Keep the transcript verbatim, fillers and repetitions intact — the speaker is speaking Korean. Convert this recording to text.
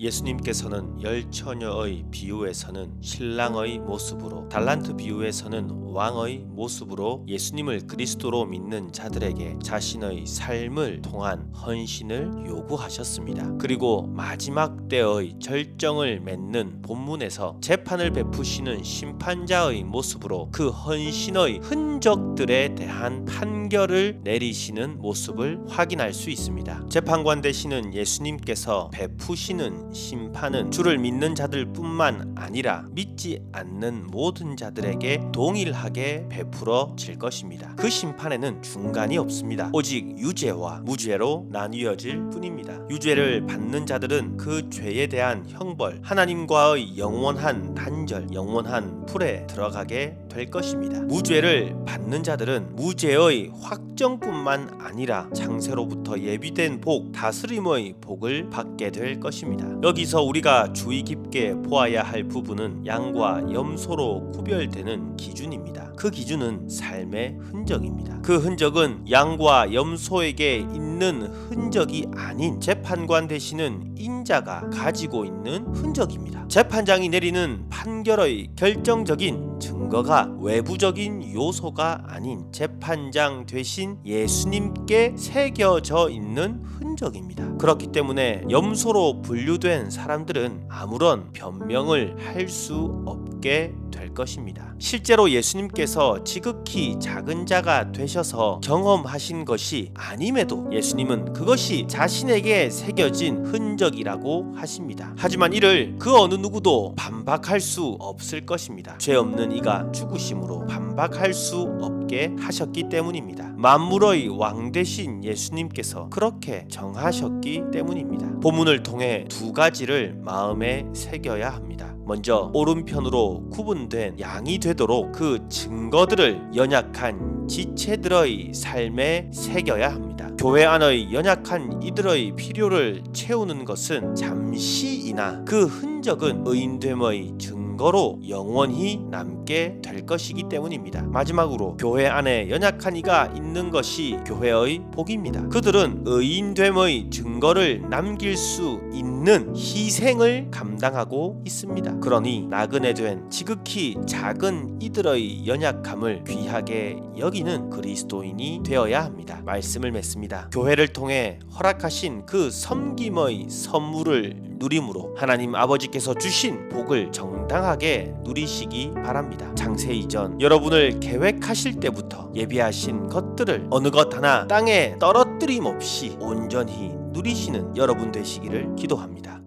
예수님께서는 열 처녀의 비유에서는 신랑의 모습으로, 달란트 비유에서는 왕의 모습으로 예수님을 그리스도로 믿는 자들에게 자신의 삶을 통한 헌신을 요구하셨습니다. 그리고 마지막 때의 절정을 맺는 본문에서 재판을 베푸시는 심판자의 모습으로 그 헌신의 흔적들에 대한 판결을 내리시는 모습을 확인할 수 있습니다. 재판관 되시는 예수님께서 베푸시는 심판은 주를 믿는 자들 뿐만 아니라 믿지 않는 모든 자들에게 동일하게 베풀어질 것입니다. 그 심판에는 중간이 없습니다. 오직 유죄와 무죄로 나뉘어질 뿐입니다. 유죄를 받는 자들은 그 죄에 대한 형벌, 하나님과의 영원한 단절, 영원한 풀에 들어가게 될 것입니다. 무죄를 받는 자들은 무죄의 확정뿐만 아니라 창세로부터 예비된 복, 다스림의 복을 받게 될 것입니다. 여기서 우리가 주의 깊게 보아야 할 부분은 양과 염소로 구별되는 기준입니다. 그 기준은 삶의 흔적입니다. 그 흔적은 양과 염소에게 있는 흔적이 아닌 재판관 되시는 인자가 가지고 있는 흔적입니다. 재판장이 내리는 판결의 결정적인 증거가 외부적인 요소가 아닌 재판장 되신 예수님께 새겨져 있는 흔적입니다. 그렇기 때문에 염소로 분류된 사람들은 아무런 변명을 할 수 없게 될 것입니다. 실제로 예수님께서 지극히 작은 자가 되셔서 경험하신 것이 아님에도 예수님은 그것이 자신에게 새겨진 흔적이라고 하십니다. 하지만 이를 그 어느 누구도 반박할 수 없을 것입니다. 죄 없는 이가 죽으심으로 반박할 수 없게 하셨기 때문입니다. 만물의 왕 되신 예수님께서 그렇게 정하셨기 때문입니다. 본문을 통해 두 가지를 마음에 새겨야 합니다. 먼저 오른편으로 구분된 양이 되도록 그 증거들을 연약한 지체들의 삶에 새겨야 합니다. 교회 안의 연약한 이들의 필요를 채우는 것은 잠시이나 그 흔적은 의인됨의 증거 거로 영원히 남게 될 것이기 때문입니다. 마지막으로 교회 안에 연약한 이가 있는 것이 교회의 복입니다. 그들은 의인됨의 증거를 남길 수 있는 희생을 감당하고 있습니다. 그러니 나그네 된 지극히 작은 이들의 연약함을 귀하게 여기는 그리스도인이 되어야 합니다. 말씀을 맺습니다. 교회를 통해 허락하신 그 섬김의 선물을 누림으로 하나님 아버지께서 주신 복을 정당하게 누리시기 바랍니다. 장세 이전 여러분을 계획하실 때부터 예비하신 것들을 어느 것 하나 땅에 떨어뜨림 없이 온전히 누리시는 여러분 되시기를 기도합니다.